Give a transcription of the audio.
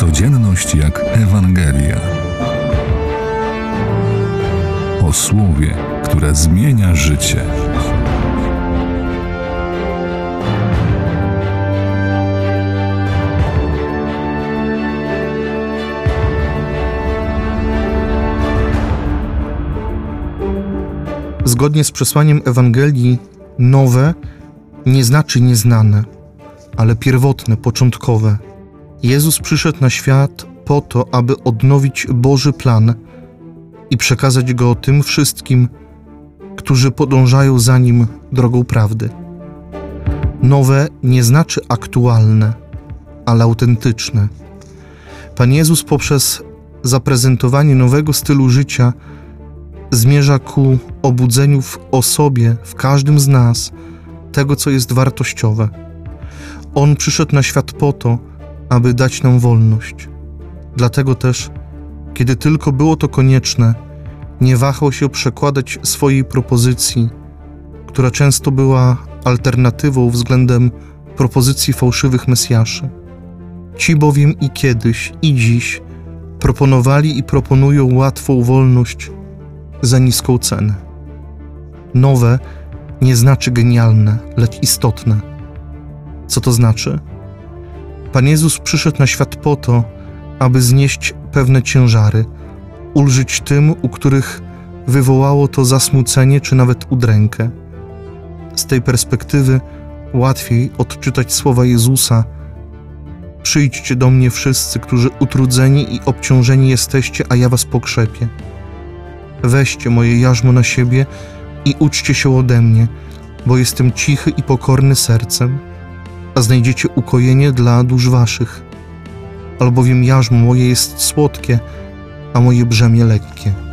Codzienność jak Ewangelia. O słowie, które zmienia życie. Zgodnie z przesłaniem Ewangelii, nowe nie znaczy nieznane, ale pierwotne, początkowe. Jezus przyszedł na świat po to, aby odnowić Boży plan i przekazać go tym wszystkim, którzy podążają za Nim drogą prawdy. Nowe nie znaczy aktualne, ale autentyczne. Pan Jezus poprzez zaprezentowanie nowego stylu życia zmierza ku obudzeniu w osobie, w każdym z nas, tego, co jest wartościowe. On przyszedł na świat po to, aby dać nam wolność. Dlatego też, kiedy tylko było to konieczne, nie wahał się przekładać swojej propozycji, która często była alternatywą względem propozycji fałszywych mesjaszy. Ci bowiem i kiedyś, i dziś proponowali i proponują łatwą wolność za niską cenę. Nowe nie znaczy genialne, lecz istotne. Co to znaczy? Pan Jezus przyszedł na świat po to, aby znieść pewne ciężary, ulżyć tym, u których wywołało to zasmucenie czy nawet udrękę. Z tej perspektywy łatwiej odczytać słowa Jezusa: przyjdźcie do mnie wszyscy, którzy utrudzeni i obciążeni jesteście, a ja was pokrzepię. Weźcie moje jarzmo na siebie i uczcie się ode mnie, bo jestem cichy i pokorny sercem, a znajdziecie ukojenie dla dusz waszych, albowiem jarzmo moje jest słodkie, a moje brzemię lekkie.